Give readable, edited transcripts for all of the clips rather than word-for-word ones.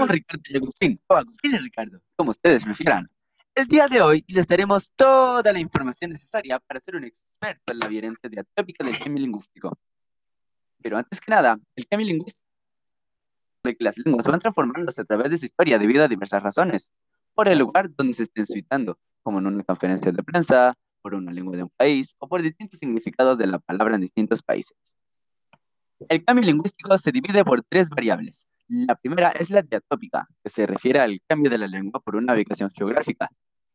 somos Ricardo y Agustín, o Agustín y Ricardo, como ustedes prefieran. El día de hoy les daremos toda la información necesaria para ser un experto en la variante diatópica del cambio lingüístico. Pero antes que nada, el cambio lingüístico es que las lenguas van transformándose a través de su historia debido a diversas razones, por el lugar donde se estén situando, como en una conferencia de prensa, por una lengua de un país, o por distintos significados de la palabra en distintos países. El cambio lingüístico se divide por tres variables. La primera es la diatópica, que se refiere al cambio de la lengua por una ubicación geográfica.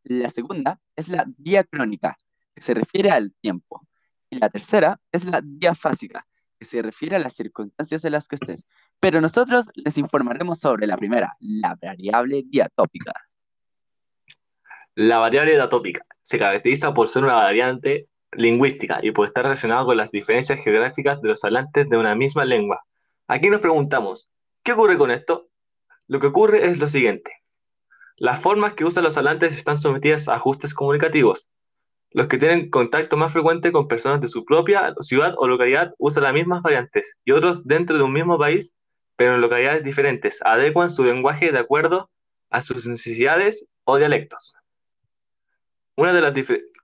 La segunda es la diacrónica, que se refiere al tiempo. Y la tercera es la diafásica, que se refiere a las circunstancias en las que estés. Pero nosotros les informaremos sobre la primera, la variable diatópica. La variable diatópica se caracteriza por ser una variante lingüística y puede estar relacionada con las diferencias geográficas de los hablantes de una misma lengua. Aquí nos preguntamos, ¿qué ocurre con esto? Lo que ocurre es lo siguiente. Las formas que usan los hablantes están sometidas a ajustes comunicativos. Los que tienen contacto más frecuente con personas de su propia ciudad o localidad usan las mismas variantes y otros dentro de un mismo país, pero en localidades diferentes, adecuan su lenguaje de acuerdo a sus necesidades o dialectos. Una de las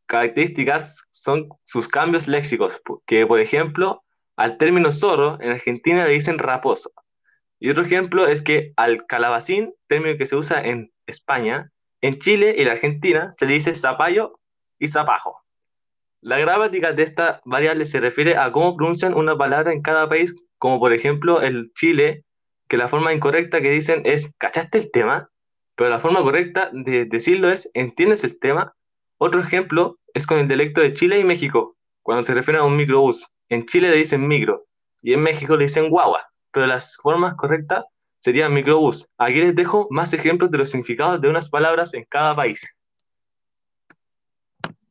características son sus cambios léxicos, que por ejemplo, al término zorro en Argentina le dicen raposo. Y otro ejemplo es que al calabacín, término que se usa en España, en Chile y la Argentina se le dice zapallo y zapajo. La gramática de esta variable se refiere a cómo pronuncian una palabra en cada país, como por ejemplo en Chile, que la forma incorrecta que dicen es ¿cachaste el tema? Pero la forma correcta de decirlo es ¿entiendes el tema? Otro ejemplo es con el dialecto de Chile y México, cuando se refiere a un microbús. En Chile le dicen micro, y en México le dicen guagua, pero las formas correctas serían microbús. Aquí les dejo más ejemplos de los significados de unas palabras en cada país.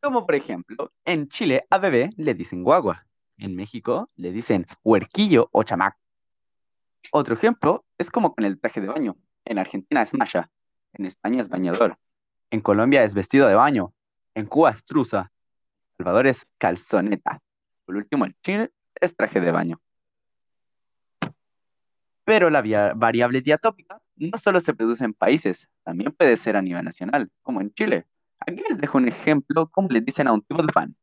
Como por ejemplo, en Chile a bebé le dicen guagua, en México le dicen huerquillo o chamaco. Otro ejemplo es como con el traje de baño. En Argentina es malla, en España es bañador, en Colombia es vestido de baño. En Cuba es truza, Salvador es calzoneta. Por último, el Chile es traje de baño. Pero la variable diatópica no solo se produce en países, también puede ser a nivel nacional, como en Chile. Aquí les dejo un ejemplo como le dicen a un tipo de pan.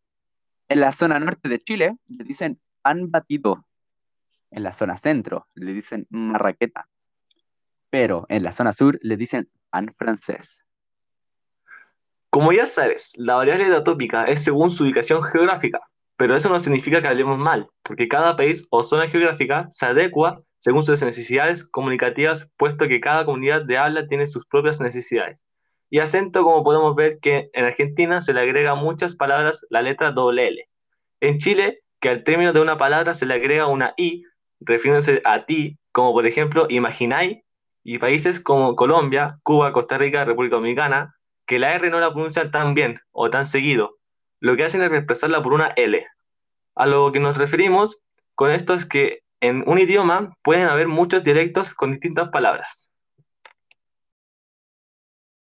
En la zona norte de Chile le dicen pan batido. En la zona centro le dicen marraqueta. Pero en la zona sur le dicen pan francés. Como ya sabes, la variable diatópica es según su ubicación geográfica, pero eso no significa que hablemos mal, porque cada país o zona geográfica se adecua según sus necesidades comunicativas, puesto que cada comunidad de habla tiene sus propias necesidades. Y acento, como podemos ver, que en Argentina se le agrega a muchas palabras la letra "l". En Chile, que al término de una palabra se le agrega una I, refiriéndose a ti, como por ejemplo, imagináis, y países como Colombia, Cuba, Costa Rica, República Dominicana, que la R no la pronuncian tan bien o tan seguido, lo que hacen es reemplazarla por una L. A lo que nos referimos con esto es que en un idioma pueden haber muchos dialectos con distintas palabras.